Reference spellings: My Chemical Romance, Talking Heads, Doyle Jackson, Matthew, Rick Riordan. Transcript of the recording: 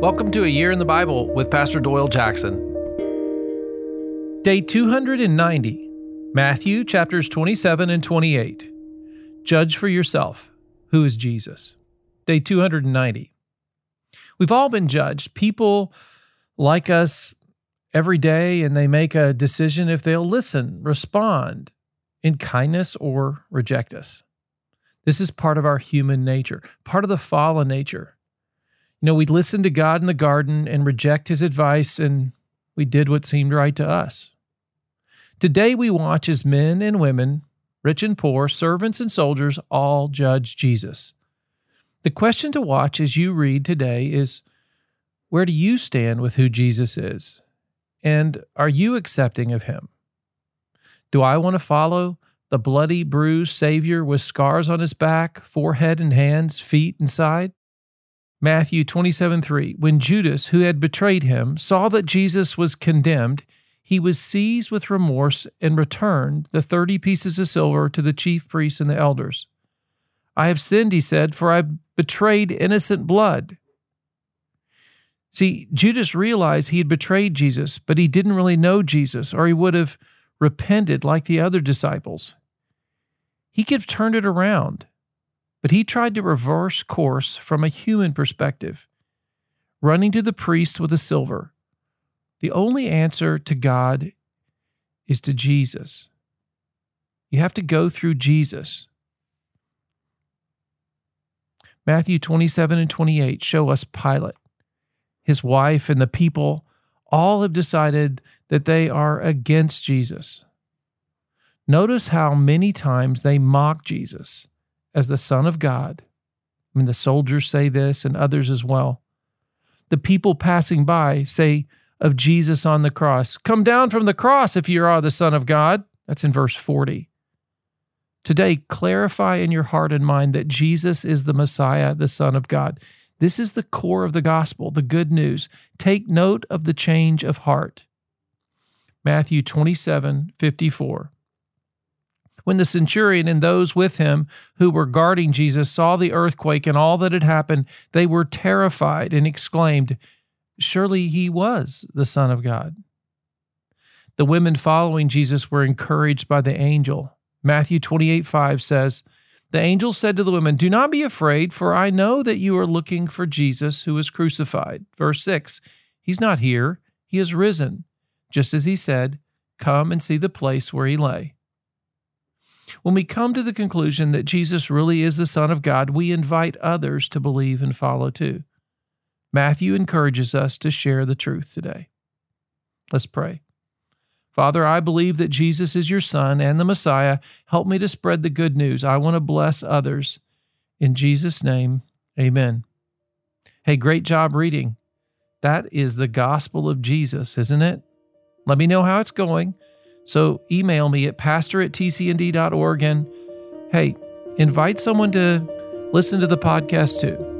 Welcome to A Year in the Bible with Pastor Doyle Jackson. Day 290, Matthew chapters 27 and 28. Judge for yourself. Who is Jesus? Day 290. We've all been judged. People like us every day, and they make a decision if they'll listen, respond in kindness, or reject us. This is part of our human nature, part of the fallen nature. You know, we listened to God in the garden and reject his advice, and we did what seemed right to us. Today we watch as men and women, rich and poor, servants and soldiers, all judge Jesus. The question to watch as you read today is, where do you stand with who Jesus is? And are you accepting of him? Do I want to follow the bloody, bruised Savior with scars on his back, forehead and hands, feet and side? Matthew 27:3, when Judas, who had betrayed him, saw that Jesus was condemned, he was seized with remorse and returned the 30 pieces of silver to the chief priests and the elders. I have sinned, he said, for I betrayed innocent blood. See, Judas realized he had betrayed Jesus, but he didn't really know Jesus, or he would have repented like the other disciples. He could have turned it around, but he tried to reverse course from a human perspective, running to the priest with the silver. The only answer to God is to Jesus. You have to go through Jesus. Matthew 27 and 28 show us Pilate, his wife, and the people all have decided that they are against Jesus. Notice how many times they mock Jesus as the Son of God. I mean, the soldiers say this and others as well. The people passing by say of Jesus on the cross, "Come down from the cross if you are the Son of God." That's in verse 40. Today, clarify in your heart and mind that Jesus is the Messiah, the Son of God. This is the core of the gospel, the good news. Take note of the change of heart. Matthew 27:54. When the centurion and those with him who were guarding Jesus saw the earthquake and all that had happened, they were terrified and exclaimed, "Surely he was the Son of God." The women following Jesus were encouraged by the angel. Matthew 28:5 says, "The angel said to the women, 'Do not be afraid, for I know that you are looking for Jesus who was crucified.'" Verse 6, "He's not here, he is risen, just as he said. Come and see the place where he lay." When we come to the conclusion that Jesus really is the Son of God, we invite others to believe and follow too. Matthew encourages us to share the truth today. Let's pray. Father, I believe that Jesus is your Son and the Messiah. Help me to spread the good news. I want to bless others. In Jesus' name, amen. Hey, great job reading. That is the gospel of Jesus, isn't it? Let me know how it's going. So email me at pastor@tcnd.org, and hey, invite someone to listen to the podcast too.